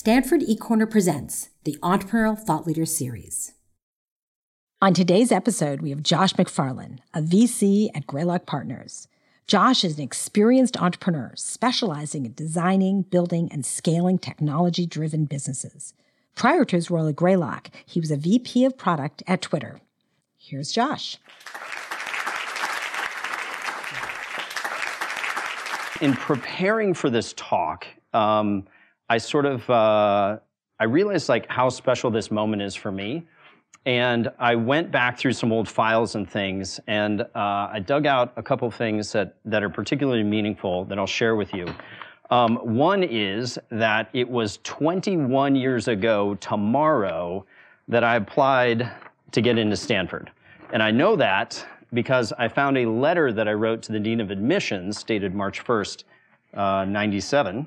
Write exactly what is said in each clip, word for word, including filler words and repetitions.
Stanford eCorner presents the Entrepreneurial Thought Leaders Series. On today's episode, we have Josh McFarland, a V C at Greylock Partners. Josh is an experienced entrepreneur specializing in designing, building, and scaling technology-driven businesses. Prior to his role at Greylock, he was a V P of product at Twitter. Here's Josh. In preparing for this talk, um, I sort of uh, I realized like how special this moment is for me, and I went back through some old files and things, and uh, I dug out a couple of things that that are particularly meaningful that I'll share with you. Um, one is that it was twenty-one years ago tomorrow that I applied to get into Stanford, and I know that because I found a letter that I wrote to the Dean of Admissions dated March first, uh, ninety-seven,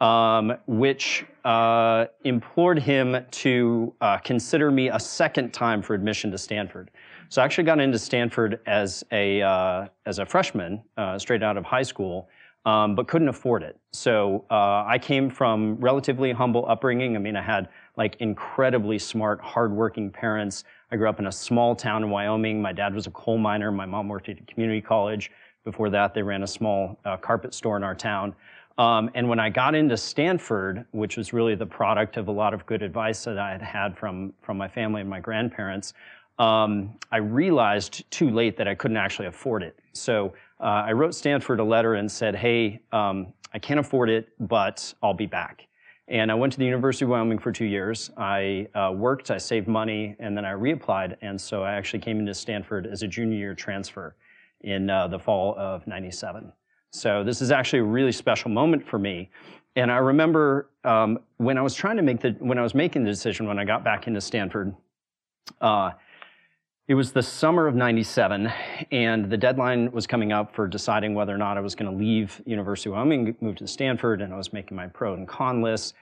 um, which uh, implored him to uh, consider me a second time for admission to Stanford. So I actually got into Stanford as a, uh, as a freshman, uh, straight out of high school, um, but couldn't afford it. So uh, I came from relatively humble upbringing. I mean, I had like incredibly smart, hardworking parents. I grew up in a small town in Wyoming. My dad was a coal miner. My mom worked at a community college. Before that, they ran a small uh, carpet store in our town. Um, and when I got into Stanford, which was really the product of a lot of good advice that I had had from, from my family and my grandparents, um, I realized too late that I couldn't actually afford it. So uh, I wrote Stanford a letter and said, hey, um, I can't afford it, but I'll be back. And I went to the University of Wyoming for two years. I uh, worked, I saved money, and then I reapplied. And so I actually came into Stanford as a junior year transfer in uh, the fall of ninety-seven. So this is actually a really special moment for me. And I remember um, when I was trying to make the, when I was making the decision when I got back into Stanford, uh, it was the summer of ninety-seven, and the deadline was coming up for deciding whether or not I was going to leave University of Wyoming, move to Stanford, and I was making my pro and con list.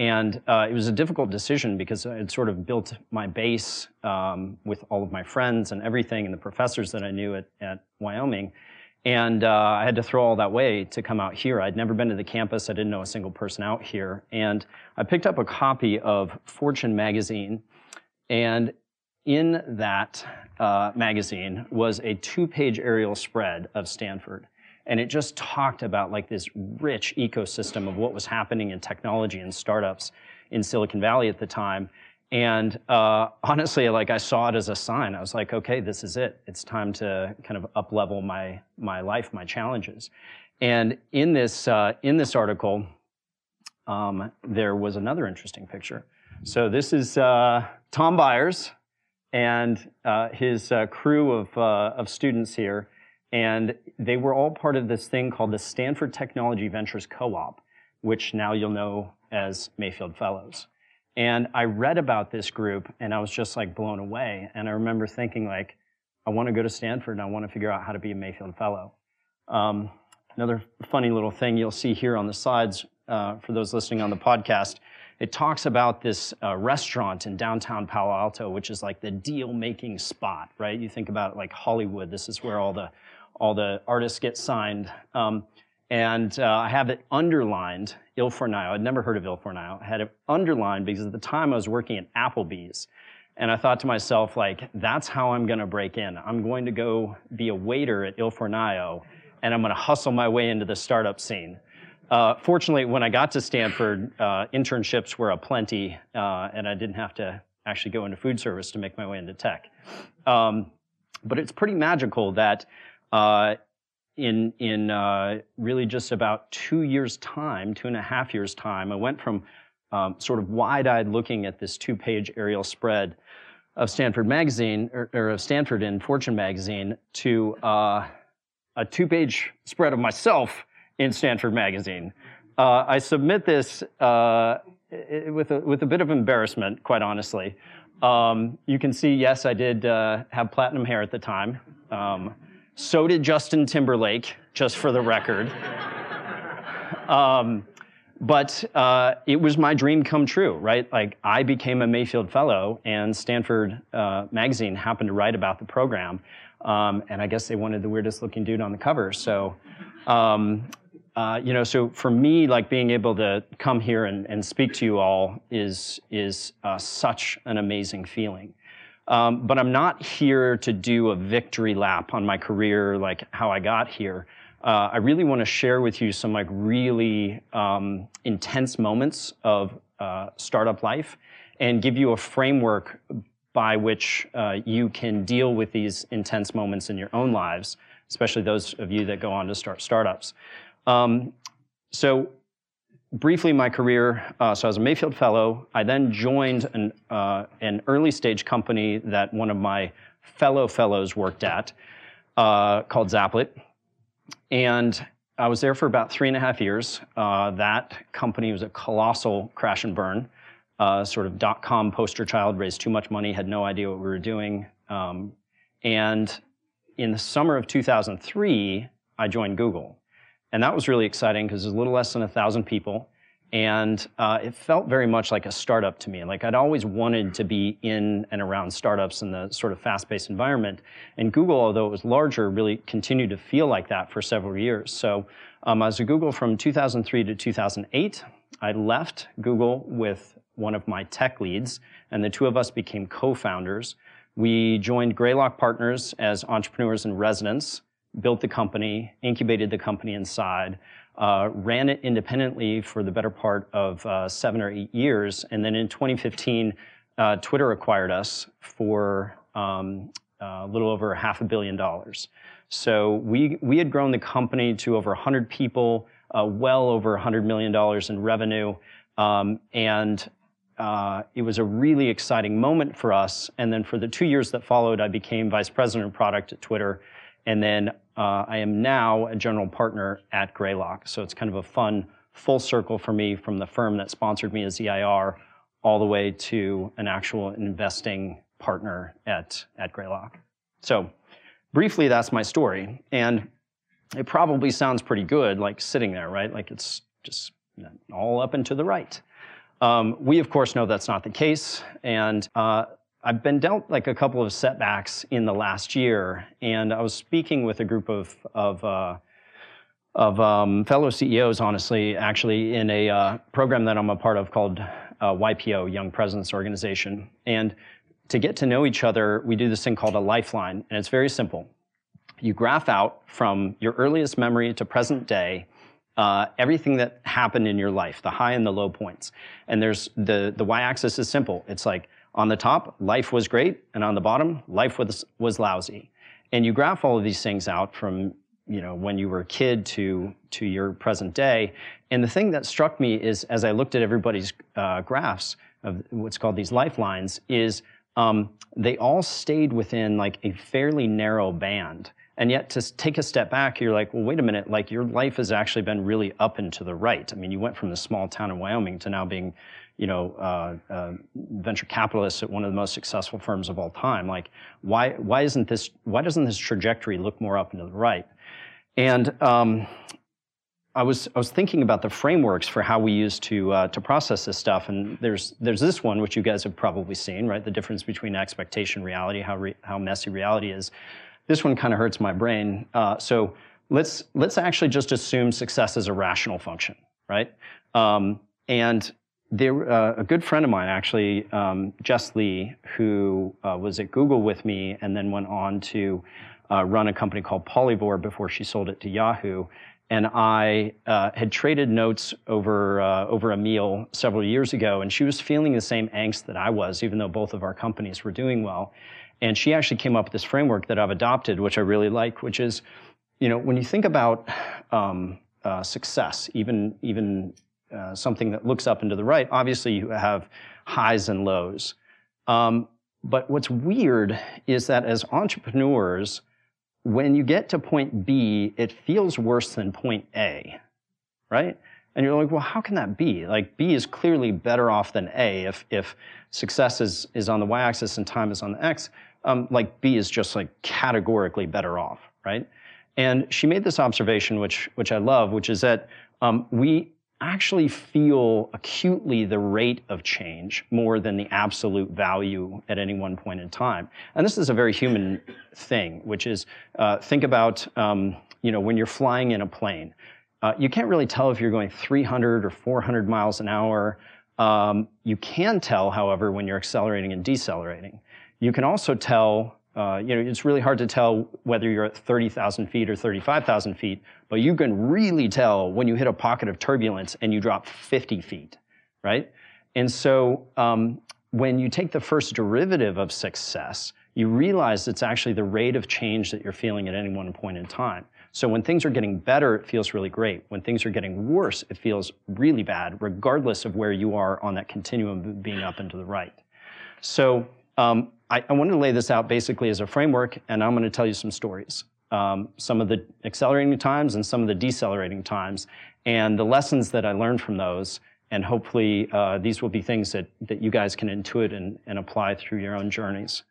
And uh, it was a difficult decision because I had sort of built my base um, with all of my friends and everything and the professors that I knew at, at Wyoming. And uh, I had to throw all that away to come out here. I'd never been to the campus. I didn't know a single person out here. And I picked up a copy of Fortune magazine, and in that uh, magazine was a two-page aerial spread of Stanford. And it just talked about like this rich ecosystem of what was happening in technology and startups in Silicon Valley at the time. And uh, honestly, like I saw it as a sign. I was like, okay, this is it. It's time to kind of up-level my, my life, my challenges. And in this, uh, in this article, um, there was another interesting picture. So this is uh, Tom Byers and uh, his uh, crew of, uh, of students here, and they were all part of this thing called the Stanford Technology Ventures Co-op, which now you'll know as Mayfield Fellows. And I read about this group, and I was just like blown away, and I remember thinking like, I want to go to Stanford, and I want to figure out how to be a Mayfield Fellow. Um, another funny little thing you'll see here on the slides, uh, for those listening on the podcast, it talks about this uh, restaurant in downtown Palo Alto, which is like the deal-making spot, right? You think about like Hollywood. This is where all the all the artists get signed. Um, and uh, I have it underlined, Il Fornaio. I'd never heard of Il Fornaio. I had it underlined because at the time I was working at Applebee's. And I thought to myself, like, that's how I'm gonna break in. I'm going to go be a waiter at Il Fornaio, and I'm gonna hustle my way into the startup scene. Uh, fortunately, when I got to Stanford, uh, internships were aplenty, uh, and I didn't have to actually go into food service to make my way into tech. Um, but it's pretty magical that uh, in in uh, really just about two years' time, two and a half years' time, I went from um, sort of wide-eyed looking at this two-page aerial spread of Stanford magazine, or, or of Stanford in Fortune magazine, to uh, a two-page spread of myself in Stanford Magazine. Uh, I submit this uh, with, a, with a bit of embarrassment, quite honestly. Um, you can see, yes, I did uh, have platinum hair at the time. Um, so did Justin Timberlake, just for the record. um, but uh, it was my dream come true, right? Like, I became a Mayfield Fellow, and Stanford uh, Magazine happened to write about the program. Um, and I guess they wanted the weirdest looking dude on the cover, so... Um, Uh, you know, so for me, like being able to come here and, and speak to you all is, is uh, such an amazing feeling. Um, but I'm not here to do a victory lap on my career, like how I got here. Uh, I really want to share with you some like really um, intense moments of uh, startup life and give you a framework by which uh, you can deal with these intense moments in your own lives, especially those of you that go on to start startups. Um, so briefly my career, uh, so I was a Mayfield Fellow. I then joined an, uh, an early stage company that one of my fellow fellows worked at uh, called Zaplet. And I was there for about three and a half years. Uh, that company was a colossal crash and burn, uh, sort of dot-com poster child, raised too much money, had no idea what we were doing. Um, and in the summer of two thousand three, I joined Google. And that was really exciting because it was a little less than one thousand people. And uh, it felt very much like a startup to me. Like I'd always wanted to be in and around startups in the sort of fast-paced environment. And Google, although it was larger, really continued to feel like that for several years. So um, I was at Google from two thousand three to two thousand eight. I left Google with one of my tech leads, and the two of us became co-founders. We joined Greylock Partners as entrepreneurs in residence, built the company, incubated the company inside, uh, ran it independently for the better part of uh, seven or eight years. And then in twenty fifteen, uh, Twitter acquired us for um, a little over half a billion dollars. So we, we had grown the company to over one hundred people, uh, well over one hundred million dollars in revenue. Um, and uh, it was a really exciting moment for us. And then for the two years that followed, I became vice president of product at Twitter. And then uh, I am now a general partner at Greylock. So it's kind of a fun full circle for me from the firm that sponsored me as E I R all the way to an actual investing partner at, at Greylock. So briefly, that's my story. And it probably sounds pretty good, like sitting there, right? Like it's just all up and to the right. Um, we, of course, know that's not the case. And uh, I've been dealt like a couple of setbacks in the last year, and I was speaking with a group of of, uh, of um, fellow C E Os, honestly, actually in a uh, program that I'm a part of called uh, Y P O, Young Presidents Organization. And to get to know each other, we do this thing called a lifeline, and it's very simple. You graph out from your earliest memory to present day Uh, everything that happened in your life, the high and the low points. And there's the, the y-axis is simple. It's like on the top, life was great, and on the bottom, life was, was lousy. And you graph all of these things out from, you know, when you were a kid to, to your present day. And the thing that struck me is, as I looked at everybody's uh, graphs of what's called these lifelines, is um, they all stayed within like a fairly narrow band. And yet to take a step back, you're like, well, wait a minute, like your life has actually been really up and to the right. I mean, you went from this small town in Wyoming to now being, you know, uh, uh, venture capitalist at one of the most successful firms of all time. Like, why why isn't this, why doesn't this trajectory look more up and to the right? And um, I was I was thinking about the frameworks for how we used to uh, to process this stuff. And there's there's this one, which you guys have probably seen, right? The difference between expectation and reality, how re- how messy reality is. This one kind of hurts my brain. Uh, so let's let's actually just assume success is a rational function, right? Um, and there, uh, a good friend of mine, actually, um, Jess Lee, who uh, was at Google with me and then went on to uh, run a company called Polyvore before she sold it to Yahoo. And I uh, had traded notes over uh, over a meal several years ago, and she was feeling the same angst that I was, even though both of our companies were doing well. And she actually came up with this framework that I've adopted, which I really like, which is, you know, when you think about um, uh, success, even even uh, something that looks up and to the right, obviously you have highs and lows. Um, but what's weird is that as entrepreneurs, when you get to point B, it feels worse than point A, right? And you're like, well, how can that be? Like, B is clearly better off than A. If if success is, is on the y-axis and time is on the x, um, like, B is just, like, categorically better off, right? And she made this observation, which which I love, which is that um, we actually feel acutely the rate of change more than the absolute value at any one point in time. And this is a very human thing, which is, uh, think about, um, you know, when you're flying in a plane. Uh, you can't really tell if you're going three hundred or four hundred miles an hour. Um, you can tell, however, when you're accelerating and decelerating. You can also tell, uh, you know, it's really hard to tell whether you're at thirty thousand feet or thirty-five thousand feet, but you can really tell when you hit a pocket of turbulence and you drop fifty feet, right? And so um, when you take the first derivative of success, you realize it's actually the rate of change that you're feeling at any one point in time. So when things are getting better, it feels really great. When things are getting worse, it feels really bad, regardless of where you are on that continuum of being up and to the right. So um, I, I wanted to lay this out basically as a framework, and I'm going to tell you some stories, um, some of the accelerating times and some of the decelerating times, and the lessons that I learned from those. And hopefully uh, these will be things that, that you guys can intuit and, and apply through your own journeys.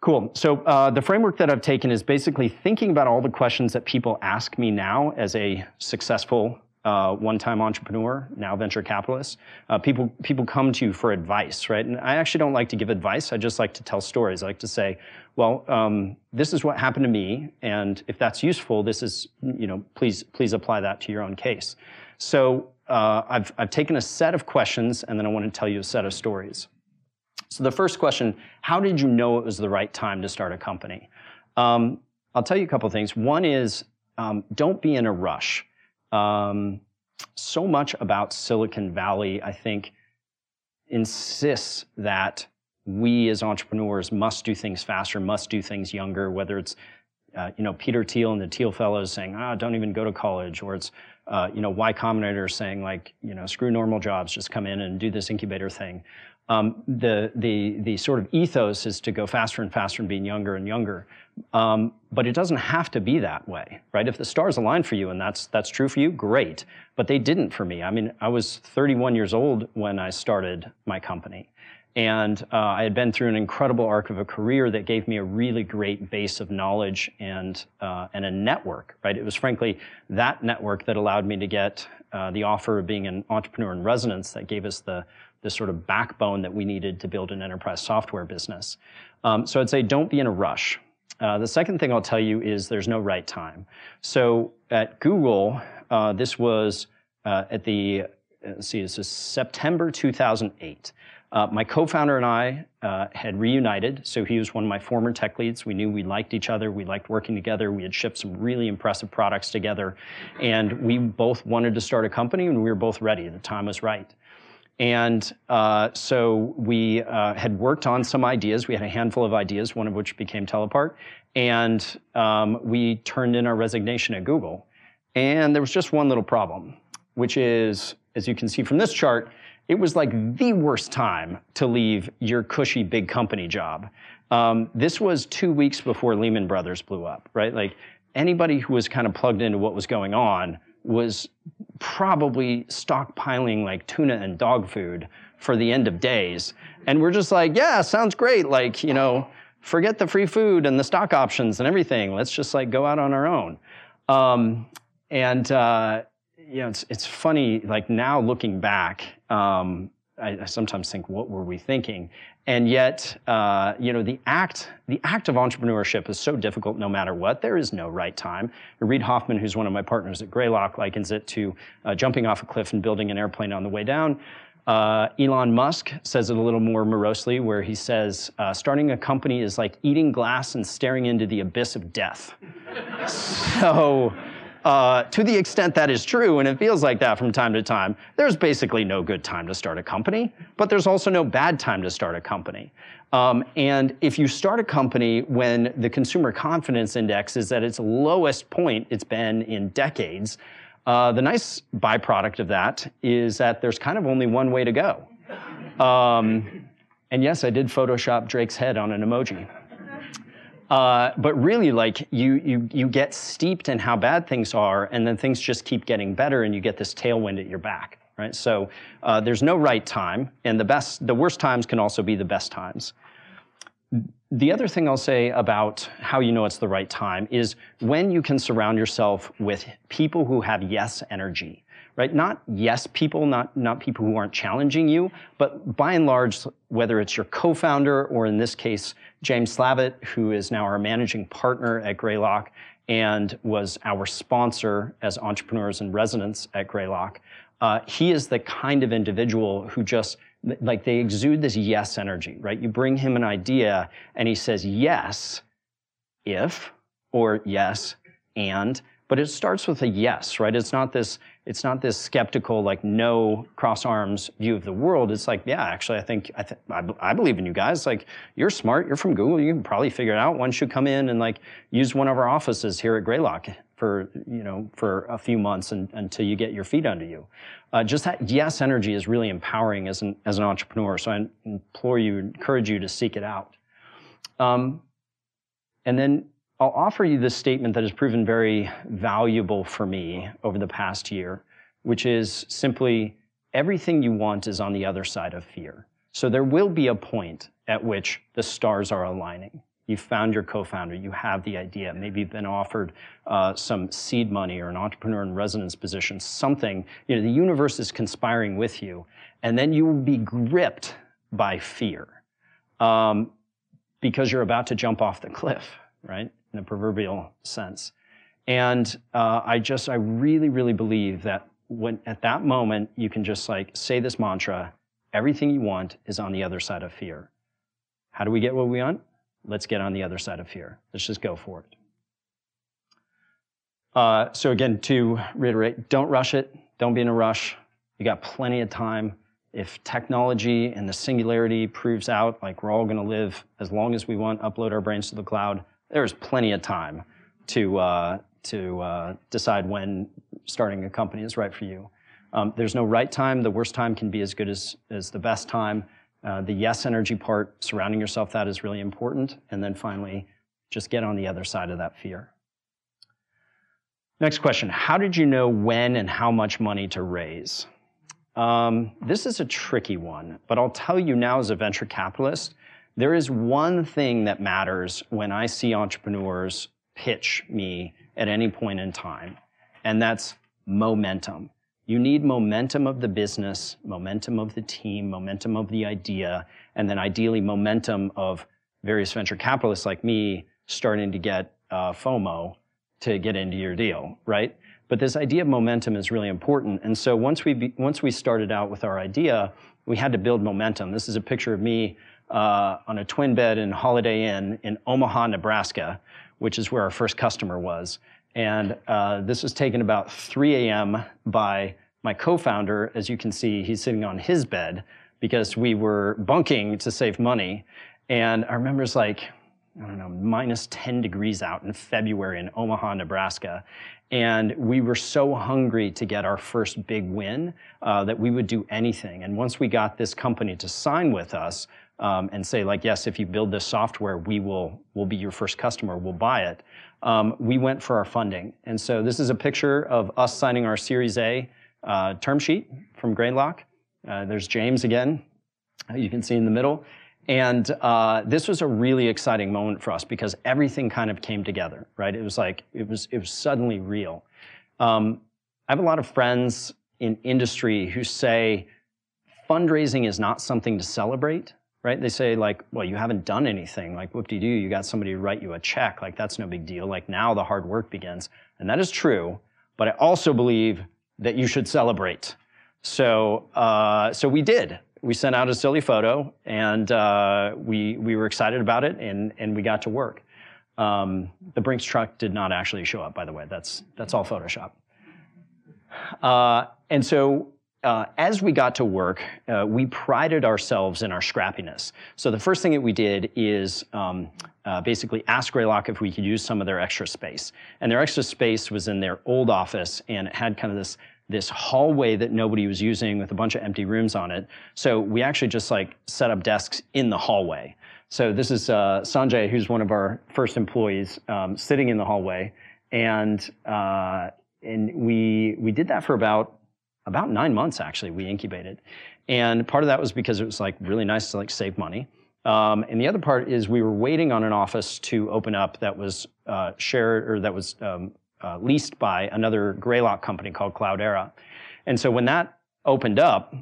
Cool. So uh, the framework that I've taken is basically thinking about all the questions that people ask me now as a successful uh, one-time entrepreneur, now venture capitalist. Uh, people, people come to you for advice, right? And I actually don't like to give advice. I just like to tell stories. I like to say, well, um, this is what happened to me, and if that's useful, this is, you know, please, please apply that to your own case. So uh, I've, I've taken a set of questions, and then I want to tell you a set of stories. So the first question, how did you know it was the right time to start a company? Um, I'll tell you a couple things. One is, um, don't be in a rush. Um, so much about Silicon Valley, I think, insists that we as entrepreneurs must do things faster, must do things younger, whether it's uh, you know, Peter Thiel and the Thiel Fellows saying, ah, don't even go to college, or it's uh, you know, Y Combinator saying, like, you know, screw normal jobs, just come in and do this incubator thing. Um, the, the, the sort of ethos is to go faster and faster and being younger and younger. Um, but it doesn't have to be that way, right? If the stars align for you and that's, that's true for you, great. But they didn't for me. I mean, I was thirty-one years old when I started my company. And uh, I had been through an incredible arc of a career that gave me a really great base of knowledge and, uh, and a network, right? It was frankly that network that allowed me to get uh, the offer of being an entrepreneur in residence that gave us the the sort of backbone that we needed to build an enterprise software business. Um, so I'd say don't be in a rush. Uh, the second thing I'll tell you is there's no right time. So at Google, uh, this was uh, at the, let's see, this is September two thousand eight. Uh, my co-founder and I uh, had reunited, so he was one of my former tech leads. We knew we liked each other, we liked working together, we had shipped some really impressive products together, and we both wanted to start a company, and we were both ready. The time was right. And uh, so we uh, had worked on some ideas. We had a handful of ideas, one of which became TellApart. And um, we turned in our resignation at Google. And there was just one little problem, which is, as you can see from this chart, it was like the worst time to leave your cushy big company job. Um, this was two weeks before Lehman Brothers blew up, right? Like anybody who was kind of plugged into what was going on was probably stockpiling like tuna and dog food for the end of days. And we're just like, yeah, sounds great. Like, you know, forget the free food and the stock options and everything. Let's just like go out on our own. Um, and, uh, you know, it's, it's funny, like now looking back, um, I, I sometimes think, what were we thinking? And yet, uh, you know, the act the act of entrepreneurship is so difficult no matter what. There is no right time. Reid Hoffman, who's one of my partners at Greylock, likens it to uh, jumping off a cliff and building an airplane on the way down. Uh, Elon Musk says it a little more morosely, where he says, uh, starting a company is like eating glass and staring into the abyss of death. So... Uh, to the extent that is true, and it feels like that from time to time, there's basically no good time to start a company, but there's also no bad time to start a company. Um, and if you start a company when the consumer confidence index is at its lowest point it's been in decades, uh, the nice byproduct of that is that there's kind of only one way to go. Um, and yes, I did Photoshop Drake's head on an emoji. Uh, but really, like, you, you, you get steeped in how bad things are, and then things just keep getting better, and you get this tailwind at your back, right? So uh, there's no right time, and the best, the worst times can also be the best times. The other thing I'll say about how you know it's the right time is when you can surround yourself with people who have yes energy, right? Not yes people, not, not people who aren't challenging you, but by and large, whether it's your co-founder or in this case, James Slavitt, who is now our managing partner at Greylock, and was our sponsor as entrepreneurs in residence at Greylock. Uh, he is the kind of individual who just, like, they exude this yes energy, right? You bring him an idea and he says yes, if, or yes, and, but it starts with a yes, right? It's not this, it's not this skeptical, like, no cross arms view of the world. It's like, yeah, actually, I think, I, th- I, b- I believe in you guys. Like, you're smart, you're from Google, you can probably figure it out. Why don't you come in and, like, use one of our offices here at Greylock for, you know, for a few months and, until you get your feet under you. Uh, just that yes energy is really empowering as an, as an entrepreneur. So I implore you, encourage you to seek it out. Um, and then, I'll offer you this statement that has proven very valuable for me over the past year, which is simply, everything you want is on the other side of fear. So there will be a point at which the stars are aligning. You've found your co-founder, you have the idea, maybe you've been offered uh, some seed money or an entrepreneur in residence position, something, you know, the universe is conspiring with you, and then you will be gripped by fear um, because you're about to jump off the cliff, right? In a proverbial sense. And uh, I just, I really, really believe that when at that moment, you can just, like, say this mantra, everything you want is on the other side of fear. How do we get what we want? Let's get on the other side of fear. Let's just go for it. Uh, so again, to reiterate, don't rush it. Don't be in a rush. You got plenty of time. If technology and the singularity proves out, like, we're all gonna live as long as we want, upload our brains to the cloud, there's plenty of time to uh, to uh, decide when starting a company is right for you. Um, there's no right time. The worst time can be as good as, as the best time. Uh, the yes energy part, surrounding yourself, that is really important. And then finally, just get on the other side of that fear. Next question, how did you know when and how much money to raise? Um, this is a tricky one, but I'll tell you now as a venture capitalist, there is one thing that matters when I see entrepreneurs pitch me at any point in time, and that's momentum. You need momentum of the business, momentum of the team, momentum of the idea, and then ideally momentum of various venture capitalists like me starting to get uh, FOMO to get into your deal, right? But this idea of momentum is really important. And so once we be, once we started out with our idea, we had to build momentum. This is a picture of me Uh, on a twin bed in Holiday Inn in Omaha, Nebraska, which is where our first customer was. And uh, this was taken about three a.m. by my co-founder. As you can see, he's sitting on his bed because we were bunking to save money. And I remember it's like, I don't know, minus ten degrees out in February in Omaha, Nebraska. And we were so hungry to get our first big win uh, that we would do anything. And once we got this company to sign with us, Um, and say, like, yes, if you build this software, we will will be your first customer, we'll buy it. Um, we went for our funding. And so this is a picture of us signing our Series A uh, term sheet from Greylock. Uh, there's James again, you can see in the middle. And uh, this was a really exciting moment for us because everything kind of came together, right? It was like, it was, it was suddenly real. Um, I have a lot of friends in industry who say fundraising is not something to celebrate. Right? They say, like, well, you haven't done anything. Like, whoop-de-doo, you got somebody to write you a check. Like, that's no big deal. Like, now the hard work begins. And that is true, but I also believe that you should celebrate. So uh, so we did. We sent out a silly photo, and uh, we we were excited about it, and, and we got to work. Um, the Brinks truck did not actually show up, by the way. That's, that's all Photoshop. Uh, and so... Uh, as we got to work, uh, we prided ourselves in our scrappiness. So the first thing that we did is um, uh, basically ask Greylock if we could use some of their extra space. And their extra space was in their old office, and it had kind of this, this hallway that nobody was using with a bunch of empty rooms on it. So we actually just, like, set up desks in the hallway. So this is uh, Sanjay, who's one of our first employees, um, sitting in the hallway. And, uh, and we, we did that for about... about nine months, actually, we incubated. And part of that was because it was, like, really nice to, like, save money. Um, and the other part is we were waiting on an office to open up that was uh, shared, or that was um, uh, leased by another Greylock company called Cloudera. And so when that opened up,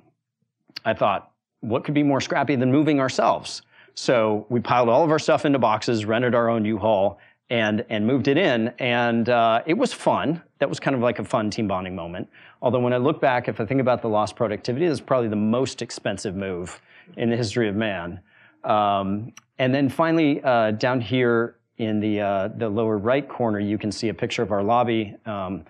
I thought, what could be more scrappy than moving ourselves? So we piled all of our stuff into boxes, rented our own U-Haul, and and moved it in, and uh, it was fun. That was kind of like a fun team bonding moment. Although when I look back, if I think about the lost productivity, that's probably the most expensive move in the history of man. Um, and then finally, uh, down here in the uh, the lower right corner, you can see a picture of our lobby. Um,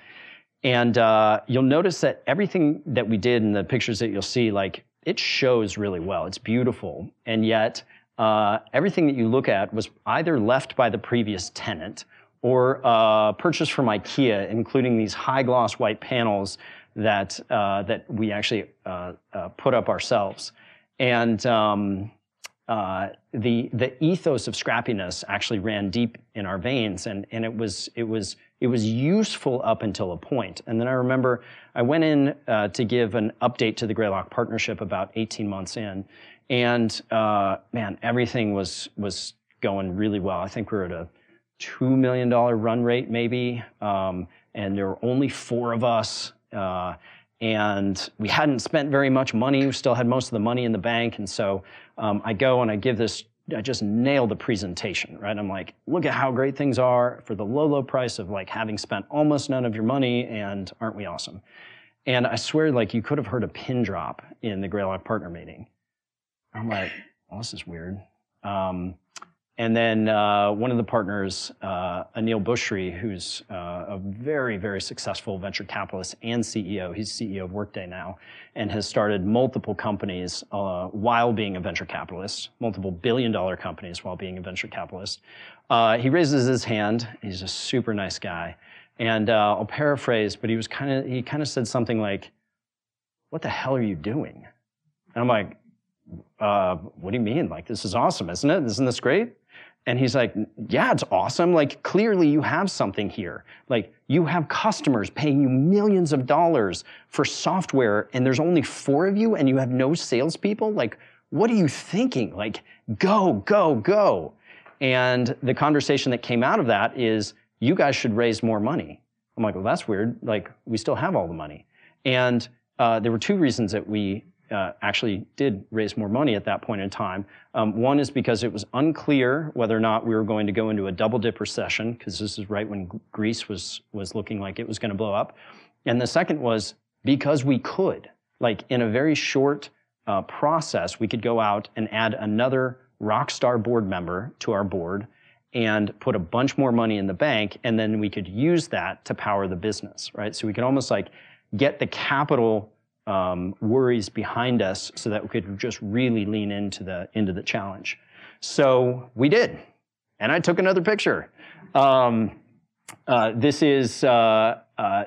and uh, you'll notice that everything that we did in the pictures that you'll see, like, it shows really well. It's beautiful, and yet Uh, everything that you look at was either left by the previous tenant or uh, purchased from IKEA, including these high-gloss white panels that uh, that we actually uh, uh, put up ourselves. And um, uh, the the ethos of scrappiness actually ran deep in our veins, and and it was it was it was useful up until a point. And then I remember I went in uh, to give an update to the Greylock Partnership about eighteen months in. And uh, man, everything was was going really well. I think we were at a two million dollar run rate, maybe. Um, and there were only four of us, uh, and we hadn't spent very much money. We still had most of the money in the bank. And so um, I go and I give this. I just nailed the presentation, right? I'm like, look at how great things are for the low, low price of like having spent almost none of your money, and aren't we awesome? And I swear, like, you could have heard a pin drop in the Greylock Partner meeting. I'm like, well, this is weird. Um, and then uh, one of the partners, uh, Anil Bushri, who's uh, a very, very successful venture capitalist and C E O. He's C E O of Workday now and has started multiple companies uh, while being a venture capitalist, multiple billion-dollar companies while being a venture capitalist. Uh, he raises his hand. He's a super nice guy. And uh, I'll paraphrase, but he was kind of he kind of said something like, "What the hell are you doing?" And I'm like, Uh, what do you mean? Like, this is awesome, isn't it? Isn't this great? And he's like, yeah, it's awesome. Like, clearly you have something here. Like, you have customers paying you millions of dollars for software, and there's only four of you, and you have no salespeople? Like, what are you thinking? Like, go, go, go. And the conversation that came out of that is, you guys should raise more money. I'm like, well, that's weird. Like, we still have all the money. And uh, there were two reasons that we Uh, actually did raise more money at that point in time. Um, one is because it was unclear whether or not we were going to go into a double-dip recession, because this is right when Greece was was looking like it was going to blow up. And the second was because we could. Like, in a very short uh, process, we could go out and add another rock star board member to our board and put a bunch more money in the bank, and then we could use that to power the business, right? So we could almost like get the capital Um, worries behind us so that we could just really lean into the into the challenge. So we did, and I took another picture. Um, uh, this is uh, uh, uh,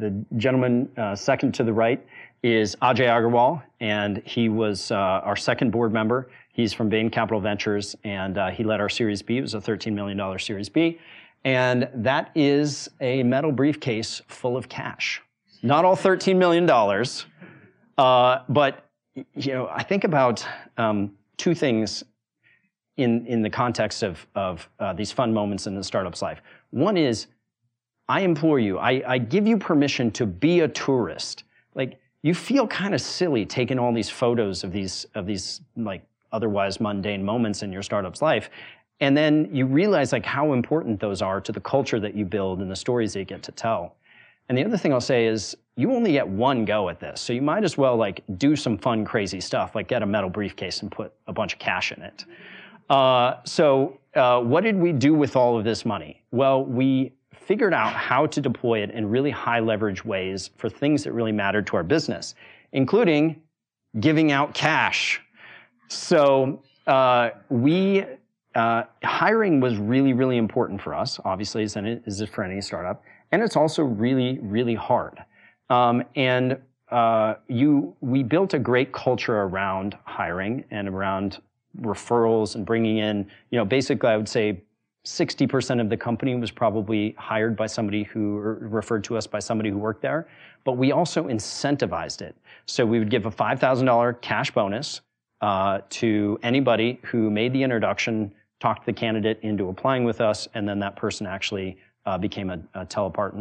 the gentleman uh, second to the right is Ajay Agarwal, and he was uh, our second board member. He's from Bain Capital Ventures, and uh, he led our Series B. It was a thirteen million dollar Series B, and that is a metal briefcase full of cash. Not all thirteen million dollars, uh, but you know, I think about um, two things in in the context of of uh, these fun moments in the startup's life. One is, I implore you, I, I give you permission to be a tourist. Like, you feel kind of silly taking all these photos of these of these like otherwise mundane moments in your startup's life, and then you realize like how important those are to the culture that you build and the stories that you get to tell. And the other thing I'll say is, you only get one go at this, so you might as well like do some fun, crazy stuff, like get a metal briefcase and put a bunch of cash in it. Uh, so uh, what did we do with all of this money? Well, we figured out how to deploy it in really high leverage ways for things that really mattered to our business, including giving out cash. So uh, we uh, hiring was really, really important for us, obviously, as it is for any startup. And it's also really, really hard. Um, and uh, you, we built a great culture around hiring and around referrals and bringing in, you know, basically I would say sixty percent of the company was probably hired by somebody who, or referred to us by somebody who worked there. But we also incentivized it. So we would give a five thousand dollar cash bonus uh, to anybody who made the introduction, talked the candidate into applying with us, and then that person actually Uh, became a, a TellApart.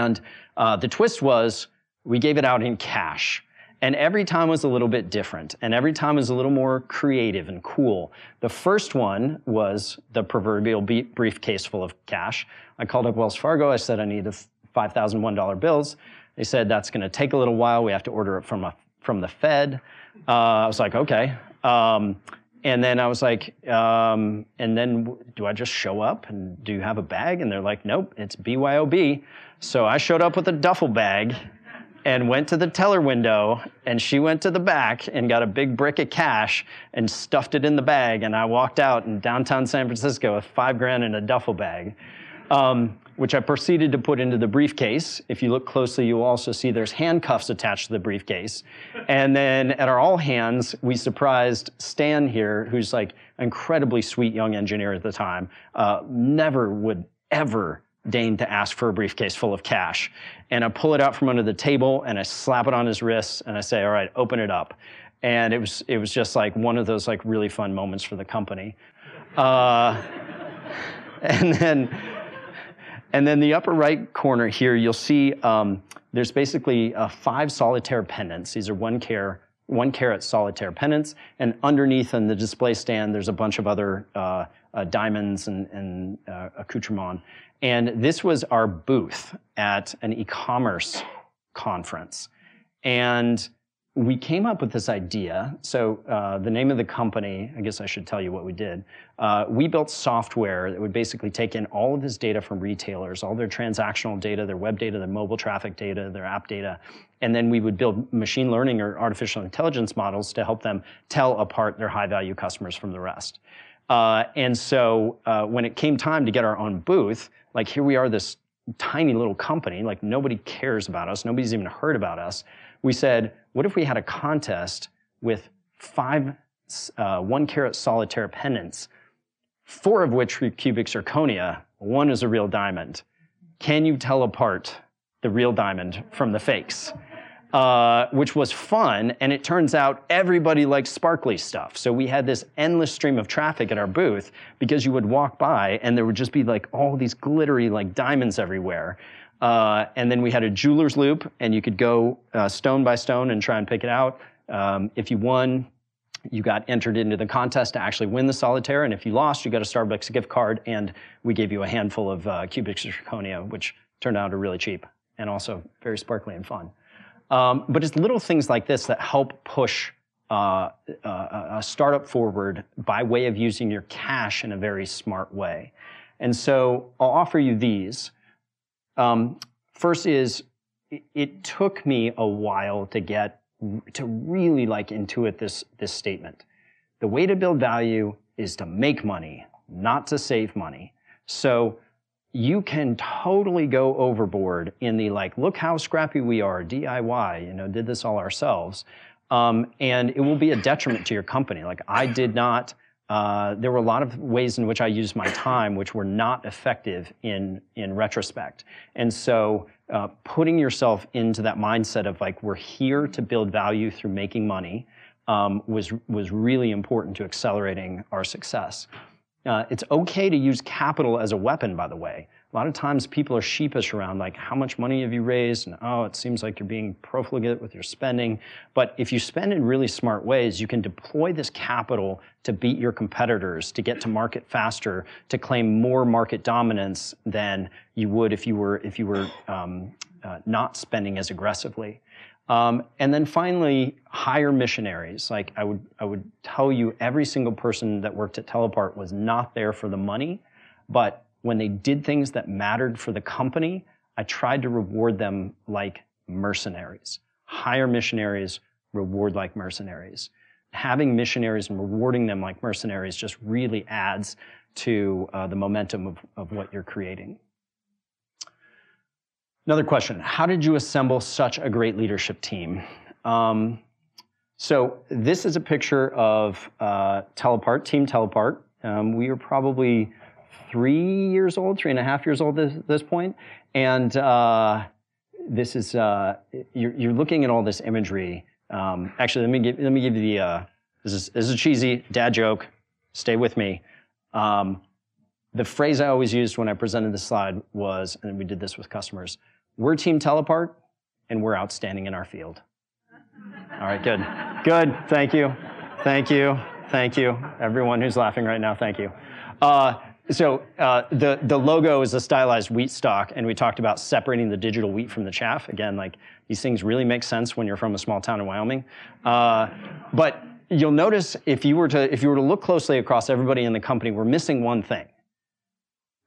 And uh, the twist was, we gave it out in cash. And every time was a little bit different, and every time was a little more creative and cool. The first one was the proverbial briefcase full of cash. I called up Wells Fargo. I said, I need five thousand one dollar bills. They said, that's going to take a little while. We have to order it from, a, from the Fed. Uh, I was like, okay. Um, and then I was like, um, and then do I just show up? And do you have a bag? And they're like, nope, it's B Y O B. So I showed up with a duffel bag and went to the teller window, and she went to the back and got a big brick of cash and stuffed it in the bag, and I walked out in downtown San Francisco with five grand in a duffel bag, um, which I proceeded to put into the briefcase. If you look closely, you'll also see there's handcuffs attached to the briefcase. And then at our all hands, we surprised Stan here, who's like an incredibly sweet young engineer at the time, uh, never would ever deign to ask for a briefcase full of cash. And I pull it out from under the table and I slap it on his wrists and I say, all right, open it up. And it was, it was just like one of those like really fun moments for the company. Uh, and then, and then the upper right corner here, you'll see um, there's basically uh, five solitaire pendants. These are one carat, one carat solitaire pendants. And underneath on the display stand, there's a bunch of other uh, uh, diamonds and, and uh, accoutrement. And this was our booth at an e-commerce conference. And we came up with this idea. So uh, the name of the company, I guess I should tell you what we did. Uh, we built software that would basically take in all of this data from retailers, all their transactional data, their web data, their mobile traffic data, their app data. And then we would build machine learning or artificial intelligence models to help them tell apart their high-value customers from the rest. Uh, and so uh, when it came time to get our own booth, like here we are, this tiny little company, like nobody cares about us, nobody's even heard about us. We said, what if we had a contest with five uh, one carat solitaire pendants, four of which are cubic zirconia, one is a real diamond. Can you tell apart the real diamond from the fakes? Uh, which was fun, and it turns out everybody likes sparkly stuff. So we had this endless stream of traffic at our booth because you would walk by and there would just be like all these glittery like diamonds everywhere. Uh, and then we had a jeweler's loop, and you could go uh, stone by stone and try and pick it out. Um, if you won, you got entered into the contest to actually win the solitaire, and if you lost, you got a Starbucks gift card, and we gave you a handful of uh, cubic zirconia, which turned out to be really cheap and also very sparkly and fun. Um, but it's little things like this that help push uh, a, a startup forward by way of using your cash in a very smart way. And so I'll offer you these. Um, first is, it, it took me a while to get, to really like intuit this, this statement. The way to build value is to make money, not to save money. So you can totally go overboard in the like, look how scrappy we are, D I Y, you know, did this all ourselves. Um, and it will be a detriment to your company. Like I did not, uh, there were a lot of ways in which I used my time which were not effective in, in retrospect. And so uh, putting yourself into that mindset of like, we're here to build value through making money um, was, was really important to accelerating our success. Uh, it's okay to use capital as a weapon, by the way. A lot of times people are sheepish around like, how much money have you raised? And oh, it seems like you're being profligate with your spending. But if you spend in really smart ways, you can deploy this capital to beat your competitors, to get to market faster, to claim more market dominance than you would if you were, if you were um, uh, not spending as aggressively. Um, and then finally, hire missionaries. Like I would, I would tell you, every single person that worked at TellApart was not there for the money, but when they did things that mattered for the company, I tried to reward them like mercenaries. Hire missionaries, reward like mercenaries. Having missionaries and rewarding them like mercenaries just really adds to uh, the momentum of, of what you're creating. Another question, how did you assemble such a great leadership team? Um, so this is a picture of uh, TellApart, Team TellApart. Um, we are probably three years old, three and a half years old at this, this point. And uh, this is, uh, you're, you're looking at all this imagery. Um, actually, let me give, let me give you the, uh, this is, this is a cheesy dad joke, stay with me. Um, the phrase I always used when I presented this slide was, and we did this with customers, we're Team TellApart, and we're outstanding in our field. All right, good. Good, thank you. Thank you, thank you. Everyone who's laughing right now, thank you. Uh, so uh, the, the logo is a stylized wheat stalk, and we talked about separating the digital wheat from the chaff. Again, like these things really make sense when you're from a small town in Wyoming. Uh, but you'll notice if you were to, if you were to look closely across everybody in the company, we're missing one thing,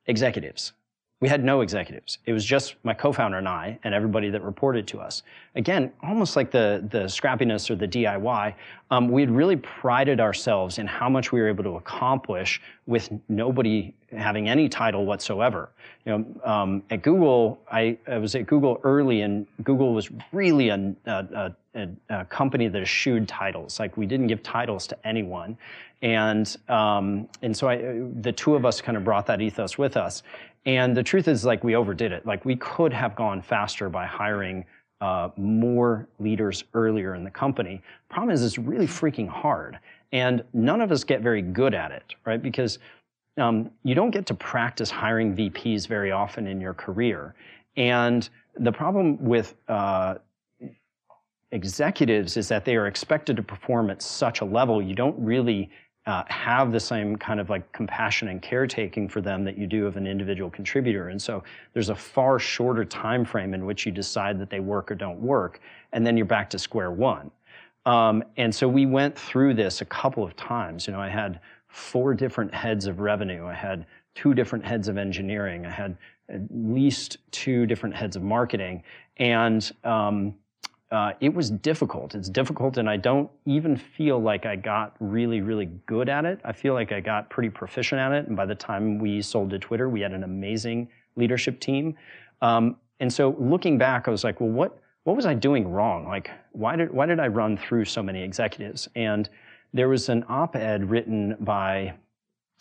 executives. We had no executives. It was just my co-founder and I and everybody that reported to us. Again, almost like the, the scrappiness or the D I Y, um, we had really prided ourselves in how much we were able to accomplish with nobody having any title whatsoever. You know, um, at Google, I, I was at Google early, and Google was really a, a, a, a company that eschewed titles. Like, we didn't give titles to anyone. And, um, and so I, the two of us kind of brought that ethos with us. And the truth is, like, we overdid it. Like, we could have gone faster by hiring uh, more leaders earlier in the company. Problem is, it's really freaking hard. And none of us get very good at it, right? Because um, you don't get to practice hiring V Ps very often in your career. And the problem with uh, executives is that they are expected to perform at such a level, you don't really Uh, have the same kind of like compassion and caretaking for them that you do of an individual contributor. And so there's a far shorter time frame in which you decide that they work or don't work, and then you're back to square one. Um, and so we went through this a couple of times. You know, I had four different heads of revenue. I had two different heads of engineering. I had at least two different heads of marketing. And um, Uh, it was difficult. It's difficult, and I don't even feel like I got really, really good at it. I feel like I got pretty proficient at it, and by the time we sold to Twitter, we had an amazing leadership team. Um, and so looking back, I was like, well, what what was I doing wrong? Like, why did, why did I run through so many executives? And there was an op-ed written by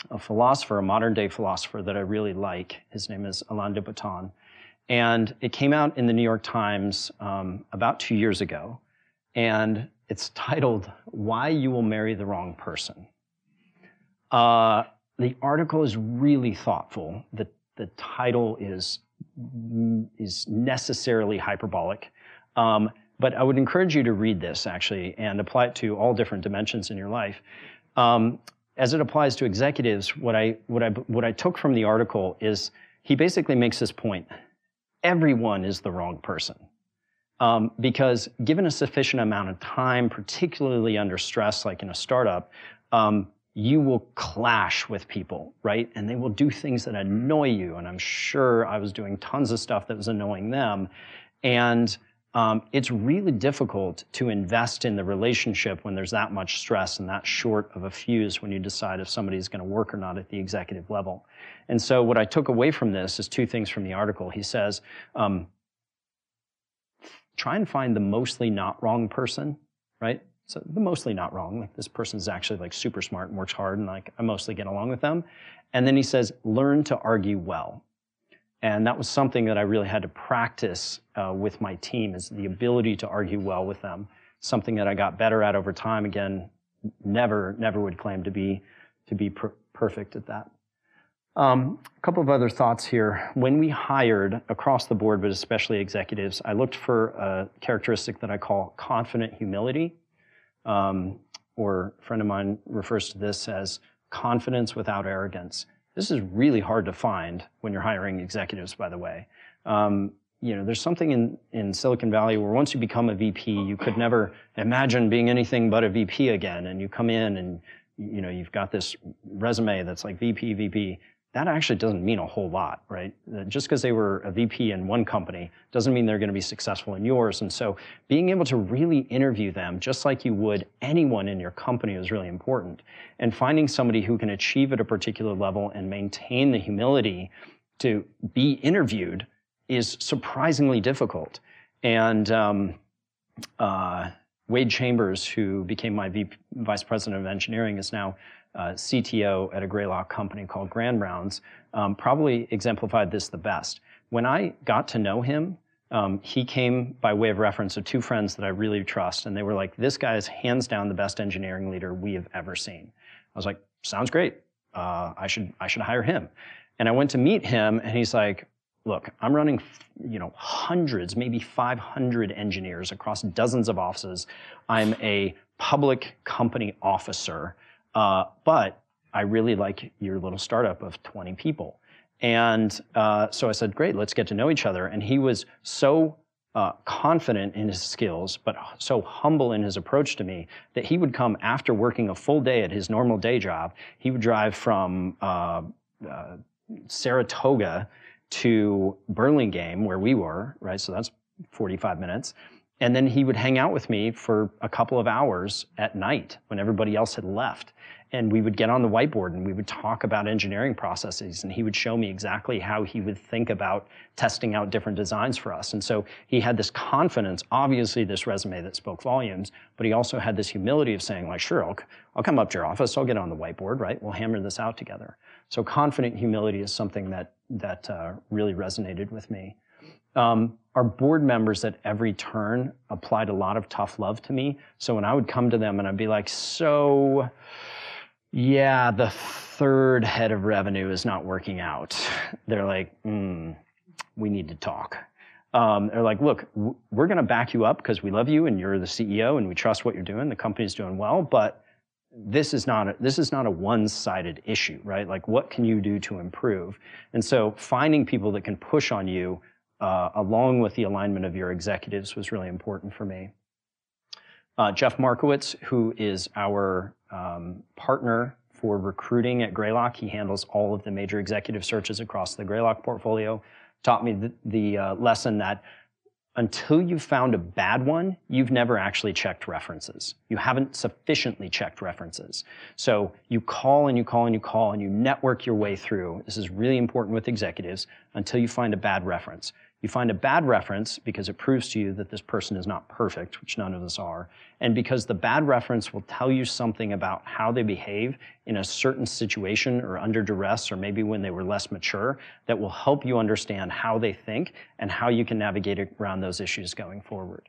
a philosopher, a modern-day philosopher that I really like. His name is Alain de Botton. And it came out in the New York Times um, about two years ago, and it's titled, "Why You Will Marry the Wrong Person." Uh, the article is really thoughtful. The, the title is, is necessarily hyperbolic, um, but I would encourage you to read this, actually, and apply it to all different dimensions in your life. Um, as it applies to executives, what I, what I, what I took from the article is he basically makes this point. Everyone is the wrong person. Um, because given a sufficient amount of time, particularly under stress, like in a startup, um, you will clash with people, right? And they will do things that annoy you. And I'm sure I was doing tons of stuff that was annoying them. And um, it's really difficult to invest in the relationship when there's that much stress and that short of a fuse when you decide if somebody's going to work or not at the executive level. And so what I took away from this is two things from the article. He says, um, try and find the mostly not wrong person, right? So the mostly not wrong, like this person's actually like super smart and works hard and like I mostly get along with them. And then he says, learn to argue well. And that was something that I really had to practice uh, with my team, is the ability to argue well with them. Something that I got better at over time. Again, never, never would claim to be, to be per- perfect at that. Um, a couple of other thoughts here. When we hired across the board, but especially executives, I looked for a characteristic that I call confident humility, um, or a friend of mine refers to this as confidence without arrogance. This is really hard to find when you're hiring executives, by the way. Um, you know, there's something in, in Silicon Valley where once you become a V P, you could never imagine being anything but a V P again, and you come in and, you know, you've got this resume that's like V P, V P. That actually doesn't mean a whole lot, right? Just because they were a V P in one company doesn't mean they're going to be successful in yours. And so being able to really interview them just like you would anyone in your company is really important. And finding somebody who can achieve at a particular level and maintain the humility to be interviewed is surprisingly difficult. And um, uh, Wade Chambers, who became my v- vice president of engineering, is now Uh, C T O at a Greylock company called Grand Rounds, um, probably exemplified this the best. When I got to know him, um, he came by way of reference of two friends that I really trust, and they were like, this guy is hands down the best engineering leader we have ever seen. I was like, sounds great. Uh, I should I should hire him. And I went to meet him, and he's like, Look, I'm running, you know, hundreds, maybe five hundred engineers across dozens of offices. I'm a public company officer, uh, but I really like your little startup of twenty people. And uh, so I said, great, let's get to know each other. And he was so uh, confident in his skills, but so humble in his approach to me that he would come after working a full day at his normal day job. He would drive from uh, uh, Saratoga to Burlingame, where we were, right? So that's forty-five minutes. And then he would hang out with me for a couple of hours at night when everybody else had left. And we would get on the whiteboard and we would talk about engineering processes, and he would show me exactly how he would think about testing out different designs for us. And so he had this confidence, obviously this resume that spoke volumes, but he also had this humility of saying, like, sure, I'll, I'll come up to your office, I'll get on the whiteboard, right? We'll hammer this out together. So confident humility is something that, that uh, really resonated with me. Um, our board members at every turn applied a lot of tough love to me. So when I would come to them and I'd be like, so yeah, the third head of revenue is not working out. They're like, mm, we need to talk. Um, they're like, look, we're going to back you up because we love you and you're the C E O and we trust what you're doing. The company's doing well, but this is not a, this is not a one-sided issue, right? Like, what can you do to improve? And so finding people that can push on you Uh, along with the alignment of your executives was really important for me. Uh, Jeff Markowitz, who is our um, partner for recruiting at Greylock, he handles all of the major executive searches across the Greylock portfolio, taught me the, the uh, lesson that until you've found a bad one, you've never actually checked references. You haven't sufficiently checked references. So you call and you call and you call and you network your way through. This is really important with executives until you find a bad reference. You find a bad reference because it proves to you that this person is not perfect, which none of us are, and because the bad reference will tell you something about how they behave in a certain situation or under duress or maybe when they were less mature that will help you understand how they think and how you can navigate around those issues going forward.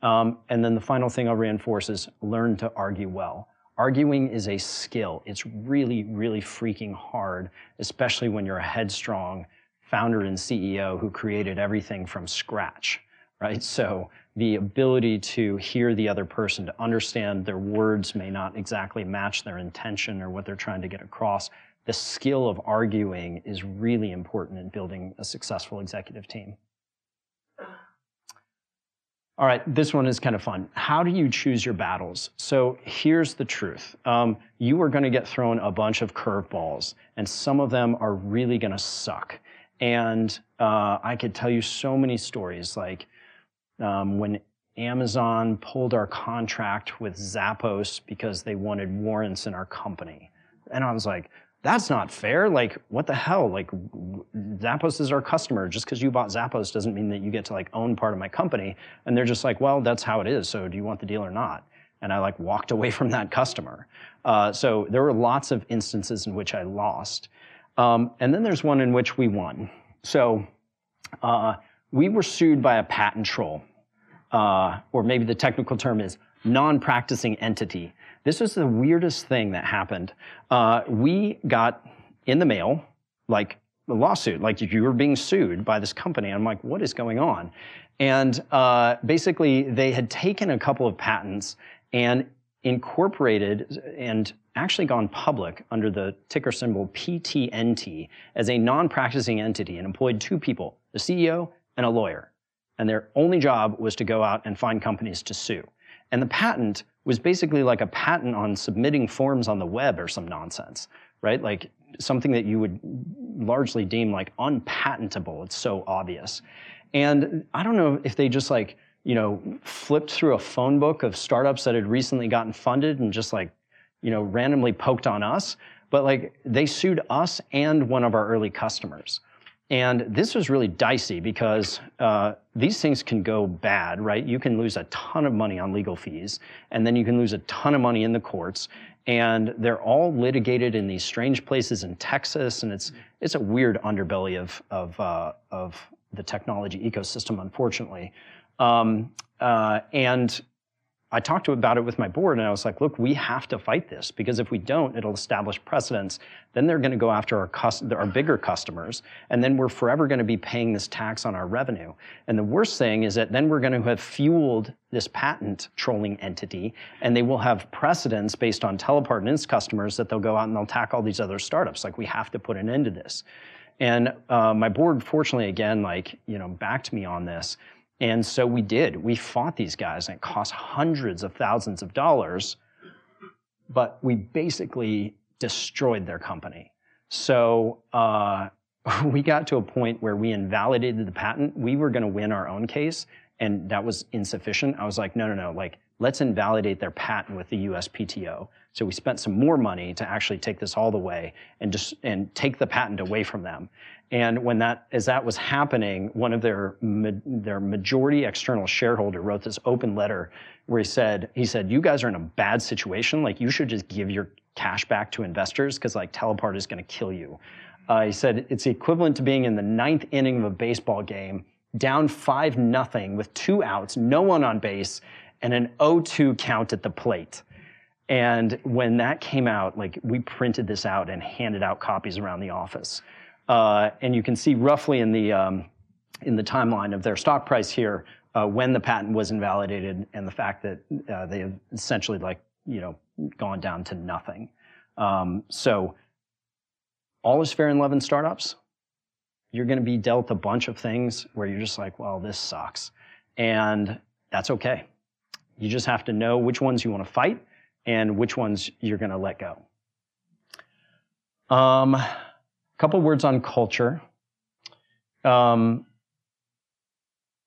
Um, and then the final thing I'll reinforce is learn to argue well. Arguing is a skill. It's really, really freaking hard, especially when you're a headstrong founder and C E O who created everything from scratch, right? So the ability to hear the other person, to understand their words may not exactly match their intention or what they're trying to get across. The skill of arguing is really important in building a successful executive team. All right, this one is kind of fun. How do you choose your battles? So here's the truth. Um, you are going to get thrown a bunch of curveballs, and some of them are really going to suck. And uh, I could tell you so many stories, like um, when Amazon pulled our contract with Zappos because they wanted warrants in our company. And I was like, that's not fair. Like, what the hell? Like, Zappos is our customer. Just because you bought Zappos doesn't mean that you get to, like, own part of my company. And they're just like, well, that's how it is. So do you want the deal or not? And I, like, walked away from that customer. Uh, so there were lots of instances in which I lost. Um, and then there's one in which we won. So uh, we were sued by a patent troll, uh, or maybe the technical term is non-practicing entity. This is the weirdest thing that happened. Uh, we got in the mail, like, a lawsuit, like, if you were being sued by this company. I'm like, what is going on? And uh, basically, they had taken a couple of patents and incorporated and actually gone public under the ticker symbol P T N T as a non-practicing entity and employed two people, the C E O and a lawyer. And their only job was to go out and find companies to sue. And the patent was basically like a patent on submitting forms on the web or some nonsense, right? Like something that you would largely deem like unpatentable. It's so obvious. And I don't know if they just like, you know, flipped through a phone book of startups that had recently gotten funded and just like, you know, randomly poked on us, but like they sued us and one of our early customers. And this was really dicey because uh, these things can go bad, right? You can lose a ton of money on legal fees, and then you can lose a ton of money in the courts, and they're all litigated in these strange places in Texas, and it's it's a weird underbelly of of uh, of the technology ecosystem, unfortunately. Um, uh, and I talked about it with my board, and I was like, look, we have to fight this, because if we don't, it'll establish precedents. Then they're going to go after our, our bigger customers, and then we're forever going to be paying this tax on our revenue. And the worst thing is that then we're going to have fueled this patent trolling entity, and they will have precedents based on TellApart and its customers that they'll go out and they'll attack all these other startups. Like, we have to put an end to this. And uh, my board, fortunately, again, like, you know, backed me on this. And so we did. We fought these guys, and it cost hundreds of thousands of dollars, but we basically destroyed their company. So uh, we got to a point where we invalidated the patent. We were going to win our own case, and that was insufficient. I was like, no, no, no, like, let's invalidate their patent with the U S P T O. So we spent some more money to actually take this all the way and just and take the patent away from them. And when that, as that was happening, one of their their majority external shareholder wrote this open letter where he said, he said, you guys are in a bad situation. Like, you should just give your cash back to investors, because like TellApart is going to kill you. Uh, he said, it's equivalent to being in the ninth inning of a baseball game, down five nothing with two outs, no one on base, and an oh two count at the plate. And when that came out, like, we printed this out and handed out copies around the office. Uh, and you can see roughly in the, um, in the timeline of their stock price here uh, when the patent was invalidated and the fact that uh, they have essentially, like, you know, gone down to nothing. Um, so all is fair in love in startups. You're going to be dealt a bunch of things where you're just like, well, this sucks. And that's okay. You just have to know which ones you want to fight and which ones you're going to let go. Um, Couple words on culture. Um,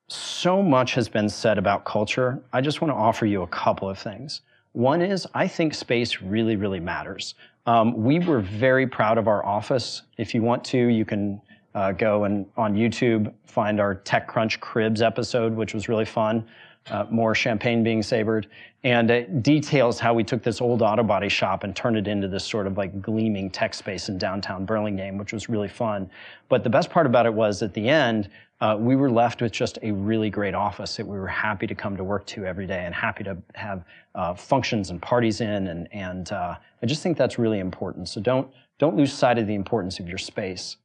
so much has been said about culture. I just want to offer you a couple of things. One is, I think space really, really matters. Um, we were very proud of our office. If you want to, you can uh, go and on YouTube find our TechCrunch Cribs episode, which was really fun. Uh, more champagne being savored, and it details how we took this old auto body shop and turned it into this sort of like gleaming tech space in downtown Burlingame, which was really fun. But the best part about it was at the end, uh, we were left with just a really great office that we were happy to come to work to every day and happy to have uh, functions and parties in, and, and uh, I just think that's really important. So don't, don't lose sight of the importance of your space.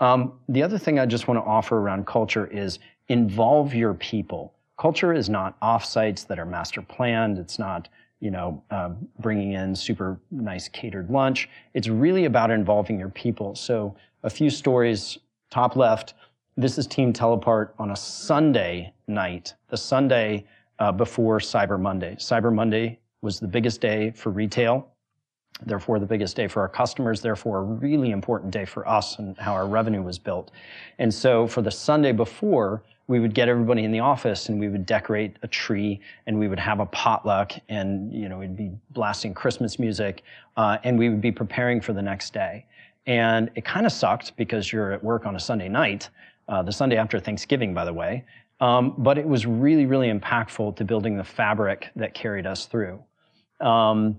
Um, the other thing I just want to offer around culture is involve your people. Culture is not offsites that are master planned. It's not, you know, uh, bringing in super nice catered lunch. It's really about involving your people. So a few stories, top left, this is Team TellApart on a Sunday night, the Sunday uh, before Cyber Monday. Cyber Monday was the biggest day for retail, therefore the biggest day for our customers, therefore a really important day for us and how our revenue was built. And so for the Sunday before, we would get everybody in the office and we would decorate a tree and we would have a potluck and, you know, we'd be blasting Christmas music uh, and we would be preparing for the next day. And it kind of sucked because you're at work on a Sunday night, uh, the Sunday after Thanksgiving, by the way, um, but it was really, really impactful to building the fabric that carried us through. Um,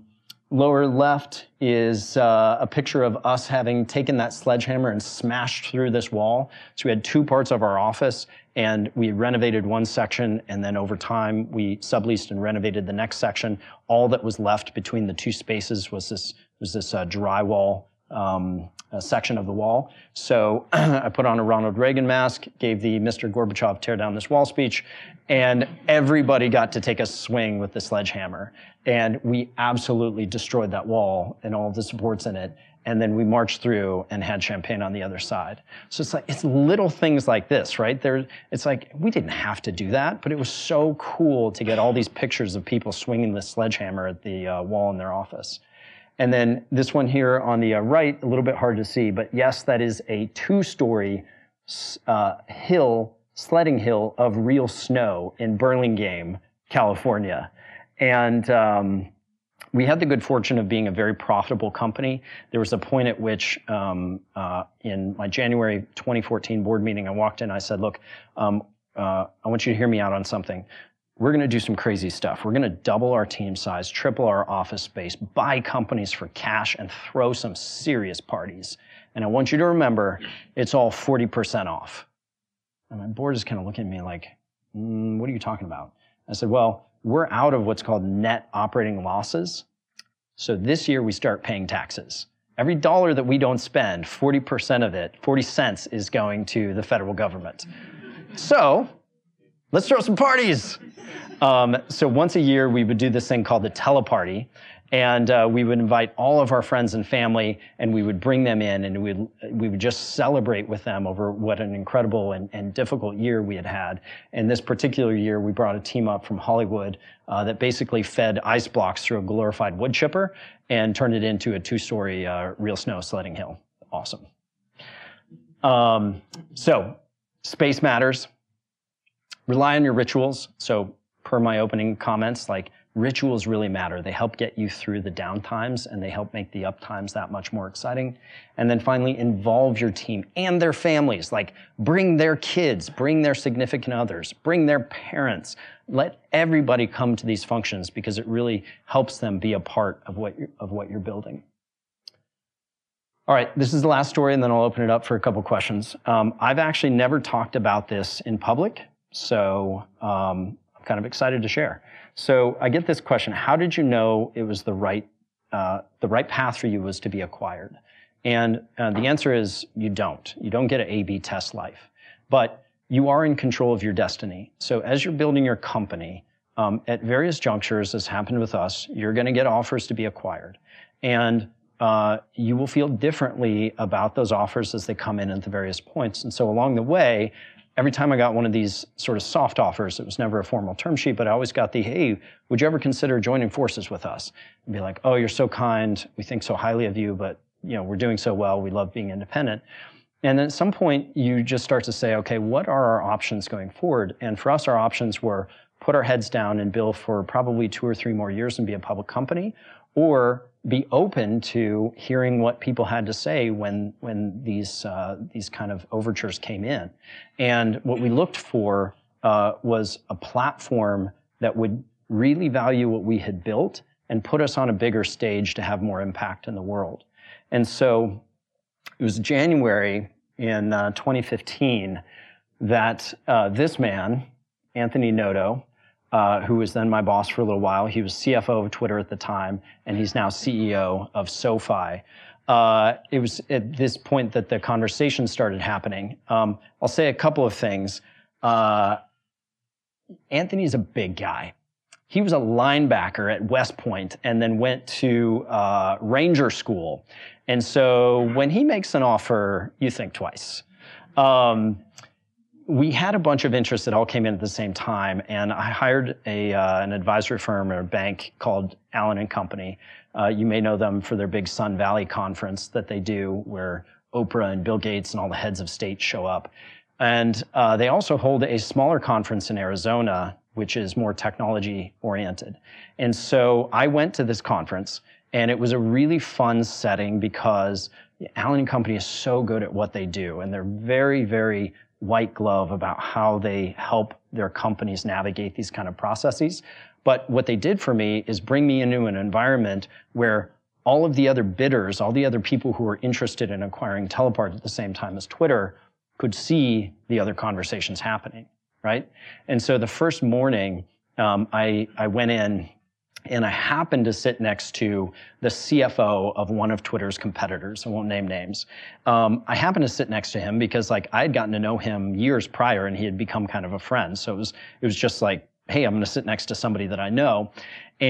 Lower left is uh, a picture of us having taken that sledgehammer and smashed through this wall. So we had two parts of our office, and we renovated one section, and then over time we subleased and renovated the next section. All that was left between the two spaces was this was this uh, drywall um, uh, section of the wall. So I put on a Ronald Reagan mask, gave the Mister Gorbachev tear down this wall speech, and everybody got to take a swing with the sledgehammer. And we absolutely destroyed that wall and all of the supports in it. And then we marched through and had champagne on the other side. So it's like, it's little things like this, right? There, it's like, we didn't have to do that, but it was so cool to get all these pictures of people swinging the sledgehammer at the uh, wall in their office. And then this one here on the uh, right, a little bit hard to see, but yes, that is a two-story uh, hill, sledding hill of real snow in Burlingame, California. And um, we had the good fortune of being a very profitable company. There was a point at which um, uh, in my January twenty fourteen board meeting, I walked in, I said, look, um, uh, I want you to hear me out on something. We're going to do some crazy stuff. We're going to double our team size, triple our office space, buy companies for cash, and throw some serious parties. And I want you to remember, it's all forty percent off. And my board is kind of looking at me like, mm, what are you talking about? I said, well, we're out of what's called net operating losses. So this year we start paying taxes. Every dollar that we don't spend, forty percent of it, forty cents is going to the federal government. So let's throw some parties. Um, so once a year, we would do this thing called the TellAparty, and uh, we would invite all of our friends and family, and we would bring them in, and we'd, we would just celebrate with them over what an incredible and, and difficult year we had had. And this particular year, we brought a team up from Hollywood uh, that basically fed ice blocks through a glorified wood chipper and turned it into a two-story uh, real snow sledding hill. Awesome. Um, so space matters. Rely on your rituals. So per my opening comments, like rituals really matter. They help get you through the down times, and they help make the up times that much more exciting. And then finally, involve your team and their families. Like bring their kids, bring their significant others, bring their parents. Let everybody come to these functions because it really helps them be a part of what you're, of what you're building. All right, this is the last story, and then I'll open it up for a couple questions. Um, I've actually never talked about this in public. So um, I'm kind of excited to share. So I get this question: how did you know it was the right uh, the right path for you was to be acquired? And uh, the answer is you don't. You don't get an A B test life, but you are in control of your destiny. So as you're building your company, um, at various junctures, as happened with us, you're going to get offers to be acquired, and uh, you will feel differently about those offers as they come in at the various points. And so along the way, every time I got one of these sort of soft offers, it was never a formal term sheet, but I always got the, hey, would you ever consider joining forces with us? And be like, oh, you're so kind. We think so highly of you, but you know, we're doing so well. We love being independent. And then at some point, you just start to say, okay, what are our options going forward? And for us, our options were put our heads down and build for probably two or three more years and be a public company, or be open to hearing what people had to say when when these uh, these kind of overtures came in. And what we looked for uh, was a platform that would really value what we had built and put us on a bigger stage to have more impact in the world. And so it was January in uh, twenty fifteen that uh, this man, Anthony Noto, Uh, who was then my boss for a little while. He was C F O of Twitter at the time, and he's now C E O of SoFi. Uh, it was at this point that the conversation started happening. Um, I'll say a couple of things. Uh, Anthony's a big guy. He was a linebacker at West Point and then went to uh, Ranger School. And so when he makes an offer, you think twice. Um, We had a bunch of interests that all came in at the same time, and I hired a uh, an advisory firm or a bank called Allen and Company. Uh, you may know them for their big Sun Valley conference that they do, where Oprah and Bill Gates and all the heads of state show up. And uh, they also hold a smaller conference in Arizona, which is more technology-oriented. And so I went to this conference, and it was a really fun setting because Allen and Company is so good at what they do, and they're very, very white glove about how they help their companies navigate these kind of processes. But what they did for me is bring me into an environment where all of the other bidders, all the other people who were interested in acquiring TellApart at the same time as Twitter, could see the other conversations happening, right? And so the first morning, um, I, I went in, and I happened to sit next to the C F O of one of Twitter's competitors. I won't name names. Um, I happened to sit next to him because, like, I had gotten to know him years prior, and he had become kind of a friend. So it was, it was just like, hey, I'm going to sit next to somebody that I know.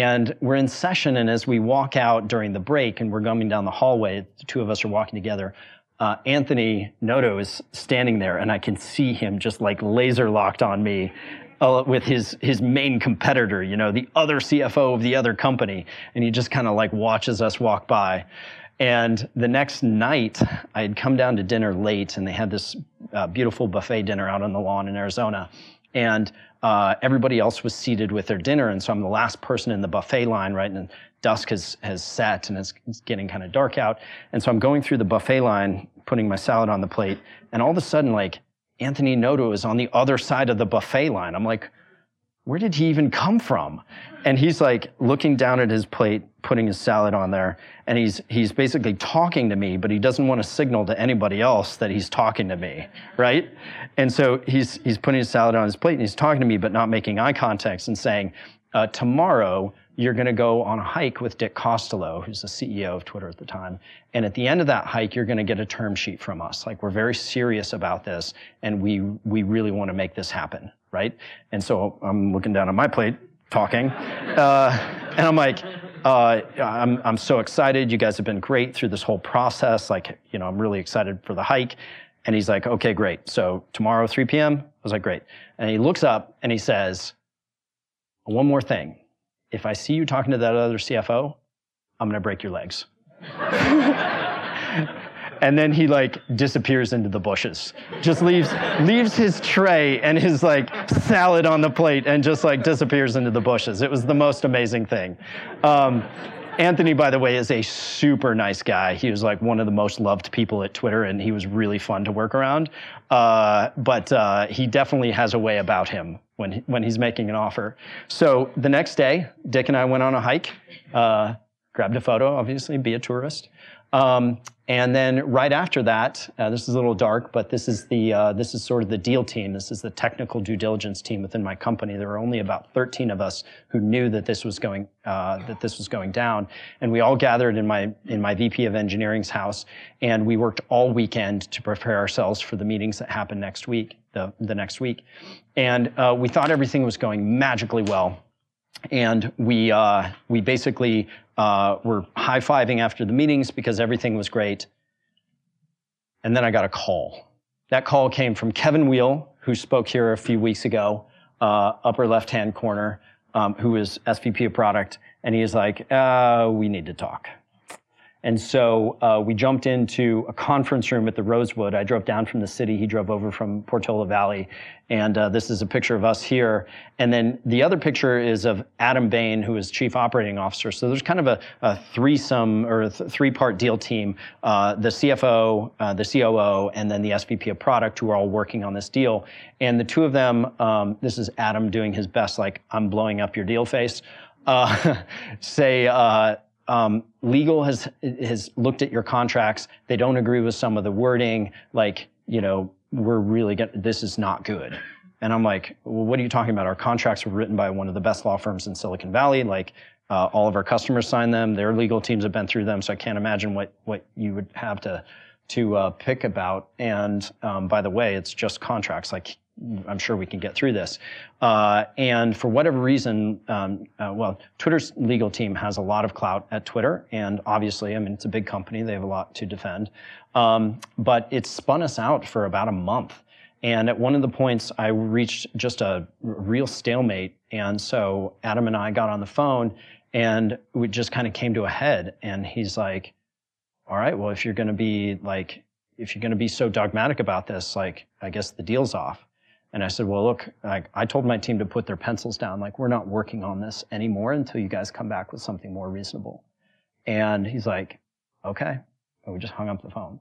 And we're in session, and as we walk out during the break, and we're going down the hallway, the two of us are walking together. Uh, Anthony Noto is standing there, and I can see him just like laser locked on me. Uh, with his his main competitor, you know, the other C F O of the other company, and he just kind of like watches us walk by. And the next night, I had come down to dinner late, and they had this uh, beautiful buffet dinner out on the lawn in Arizona, and uh, everybody else was seated with their dinner, and so I'm the last person in the buffet line, right? And dusk has has set, and it's, it's getting kind of dark out, and so I'm going through the buffet line, putting my salad on the plate, and all of a sudden, like, Anthony Noto is on the other side of the buffet line. I'm like, where did he even come from? And he's like looking down at his plate, putting his salad on there, and he's he's basically talking to me, but he doesn't want to signal to anybody else that he's talking to me, right? And so he's he's putting his salad on his plate, and he's talking to me, but not making eye contact and saying, uh, tomorrow you're going to go on a hike with Dick Costolo, who's the C E O of Twitter at the time. And at the end of that hike, you're going to get a term sheet from us. Like, we're very serious about this, and we we really want to make this happen, right? And so I'm looking down at my plate, talking, uh, and I'm like, uh, I'm I'm so excited. You guys have been great through this whole process. Like, you know, I'm really excited for the hike. And he's like, okay, great. So tomorrow, three p m I was like, great. And he looks up and he says, one more thing. If I see you talking to that other C F O, I'm gonna break your legs. And then he like disappears into the bushes, just leaves leaves his tray and his like salad on the plate and just like disappears into the bushes. It was the most amazing thing. Um, Anthony, by the way, is a super nice guy. He was like one of the most loved people at Twitter, and he was really fun to work around. Uh, but uh, he definitely has a way about him when he, when he's making an offer. So the next day, Dick and I went on a hike, uh, grabbed a photo, obviously, be a tourist. Um, and then right after that, uh, this is a little dark, but this is the uh, this is sort of the deal team. This is the technical due diligence team within my company. There were only about thirteen of us who knew that this was going uh, that this was going down, and we all gathered in my in my V P of engineering's house, and we worked all weekend to prepare ourselves for the meetings that happened next week, the the next week, and uh, we thought everything was going magically well. And we uh, we basically uh, were high-fiving after the meetings because everything was great. And then I got a call. That call came from Kevin Wheel, who spoke here a few weeks ago, uh, upper left-hand corner, um, who is S V P of product. And he was like, uh, we need to talk. And so uh, we jumped into a conference room at the Rosewood. I drove down from the city. He drove over from Portola Valley. And uh, this is a picture of us here. And then the other picture is of Adam Bain, who is chief operating officer. So there's kind of a, a threesome or a th three-part deal team, uh, the C F O, uh, the C O O, and then the S V P of product, who are all working on this deal. And the two of them, um, this is Adam doing his best, like, I'm blowing up your deal face, uh, say, uh, Um, legal has has looked at your contracts. They don't agree with some of the wording. Like, you know, we're really get, this is not good. And I'm like, well, what are you talking about? Our contracts were written by one of the best law firms in Silicon Valley. Like, uh, all of our customers signed them. Their legal teams have been through them. So I can't imagine what what you would have to to uh, pick about. And um, by the way, it's just contracts. Like, I'm sure we can get through this. Uh, and for whatever reason, um, uh, well, Twitter's legal team has a lot of clout at Twitter. And obviously, I mean, it's a big company. They have a lot to defend. Um, but it spun us out for about a month. And at one of the points, I reached just a real stalemate. And so Adam and I got on the phone, and we just kind of came to a head. And he's like, all right, well, if you're going to be like, if you're going to be so dogmatic about this, like, I guess the deal's off. And I said, well, look, I, I told my team to put their pencils down. Like, we're not working on this anymore until you guys come back with something more reasonable. And he's like, okay. And we just hung up the phone.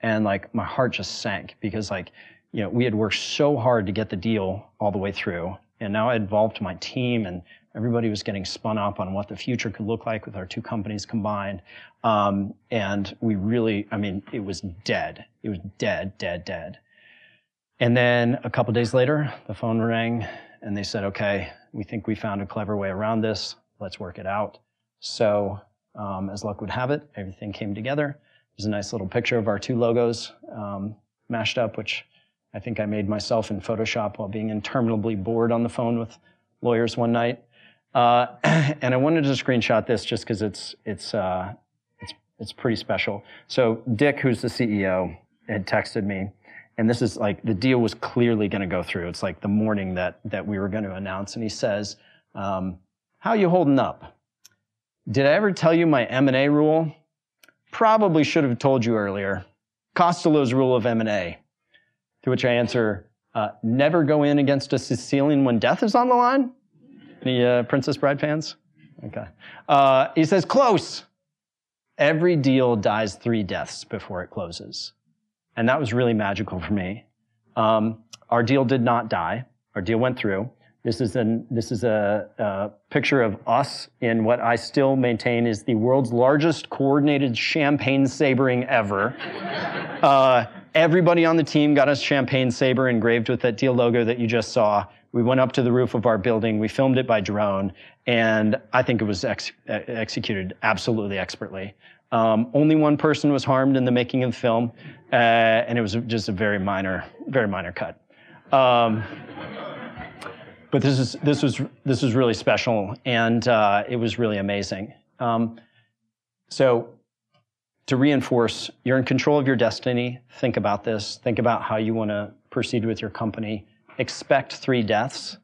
And like, my heart just sank because, like, you know, we had worked so hard to get the deal all the way through. And now I involved my team, and everybody was getting spun up on what the future could look like with our two companies combined. Um, and we really, I mean, it was dead. It was dead, dead, dead. And then a couple days later, the phone rang, and they said, okay, we think we found a clever way around this. Let's work it out. So um, as luck would have it, everything came together. There's a nice little picture of our two logos um, mashed up, which I think I made myself in Photoshop while being interminably bored on the phone with lawyers one night. Uh, and I wanted to screenshot this just because it's, it's, uh, it's, it's pretty special. So Dick, who's the C E O, had texted me. And this is like, the deal was clearly going to go through. It's like the morning that, that we were going to announce. And he says, um, how you holding up? Did I ever tell you my M and A rule? Probably should have told you earlier. Costolo's rule of M and A. To which I answer, uh, never go in against a Sicilian when death is on the line? Any uh, Princess Bride fans? Okay. Uh, he says, close. Every deal dies three deaths before it closes. And that was really magical for me. Um, our deal did not die. Our deal went through. This is, an, this is a, a picture of us in what I still maintain is the world's largest coordinated champagne sabering ever. uh, everybody on the team got a champagne saber engraved with that deal logo that you just saw. We went up to the roof of our building. We filmed it by drone, and I think it was ex executed absolutely expertly. Um, only one person was harmed in the making of the film, uh, and it was just a very minor, very minor cut. Um, but this is this was this was really special, and uh, it was really amazing. Um, so. To reinforce, you're in control of your destiny. Think about this. Think about how you want to proceed with your company. Expect three deaths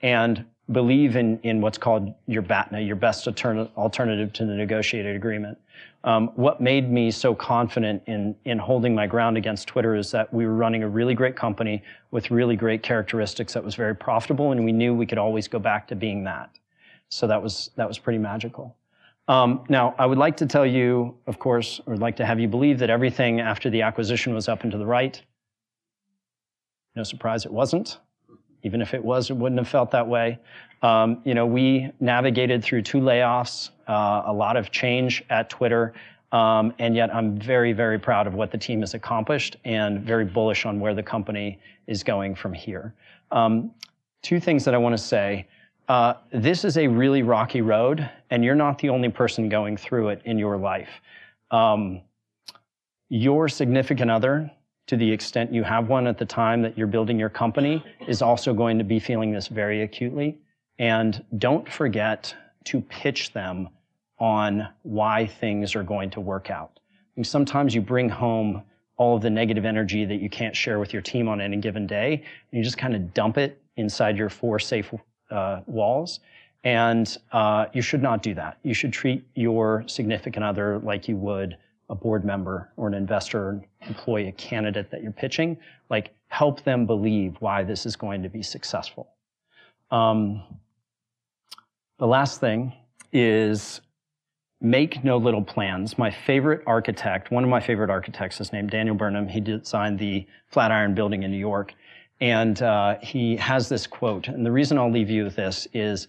and believe in, in what's called your B A T N A, your best alternative to the negotiated agreement. Um, what made me so confident in, in holding my ground against Twitter is that we were running a really great company with really great characteristics that was very profitable, and we knew we could always go back to being that. So that was, that was pretty magical. Um, now, I would like to tell you, of course, or would like to have you believe that everything after the acquisition was up and to the right. No surprise, it wasn't. Even if it was, it wouldn't have felt that way. Um, you know, we navigated through two layoffs, uh, a lot of change at Twitter, um, and yet I'm very, very proud of what the team has accomplished and very bullish on where the company is going from here. Um, two things that I want to say. Uh, this is a really rocky road, and you're not the only person going through it in your life. Um, your significant other, to the extent you have one at the time that you're building your company, is also going to be feeling this very acutely. And don't forget to pitch them on why things are going to work out. And sometimes you bring home all of the negative energy that you can't share with your team on any given day, and you just kind of dump it inside your four safe Uh, walls, and uh, you should not do that. You should treat your significant other like you would a board member or an investor, or an employee, a candidate that you're pitching. Like, help them believe why this is going to be successful. Um, the last thing is make no little plans. My favorite architect, one of my favorite architects is named Daniel Burnham. He designed the Flatiron Building in New York. And uh, he has this quote, and the reason I'll leave you with this is,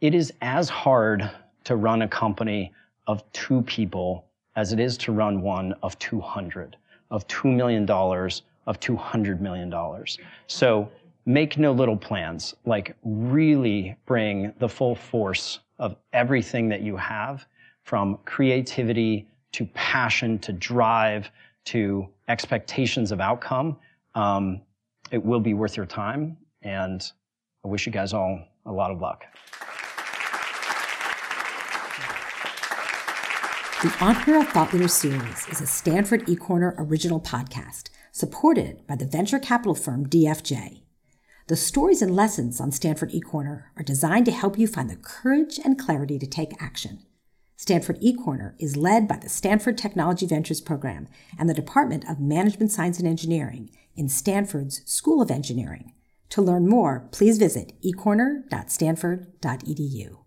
it is as hard to run a company of two people as it is to run one of two hundred, of two million dollars, of two hundred million dollars. So make no little plans, like really bring the full force of everything that you have, from creativity to passion to drive to expectations of outcome. Um, It will be worth your time, and I wish you guys all a lot of luck. The Entrepreneurial Thought Leader Series is a Stanford eCorner original podcast supported by the venture capital firm D F J. The stories and lessons on Stanford eCorner are designed to help you find the courage and clarity to take action. Stanford eCorner is led by the Stanford Technology Ventures Program and the Department of Management Science and Engineering in Stanford's School of Engineering. To learn more, please visit e corner dot stanford dot e d u.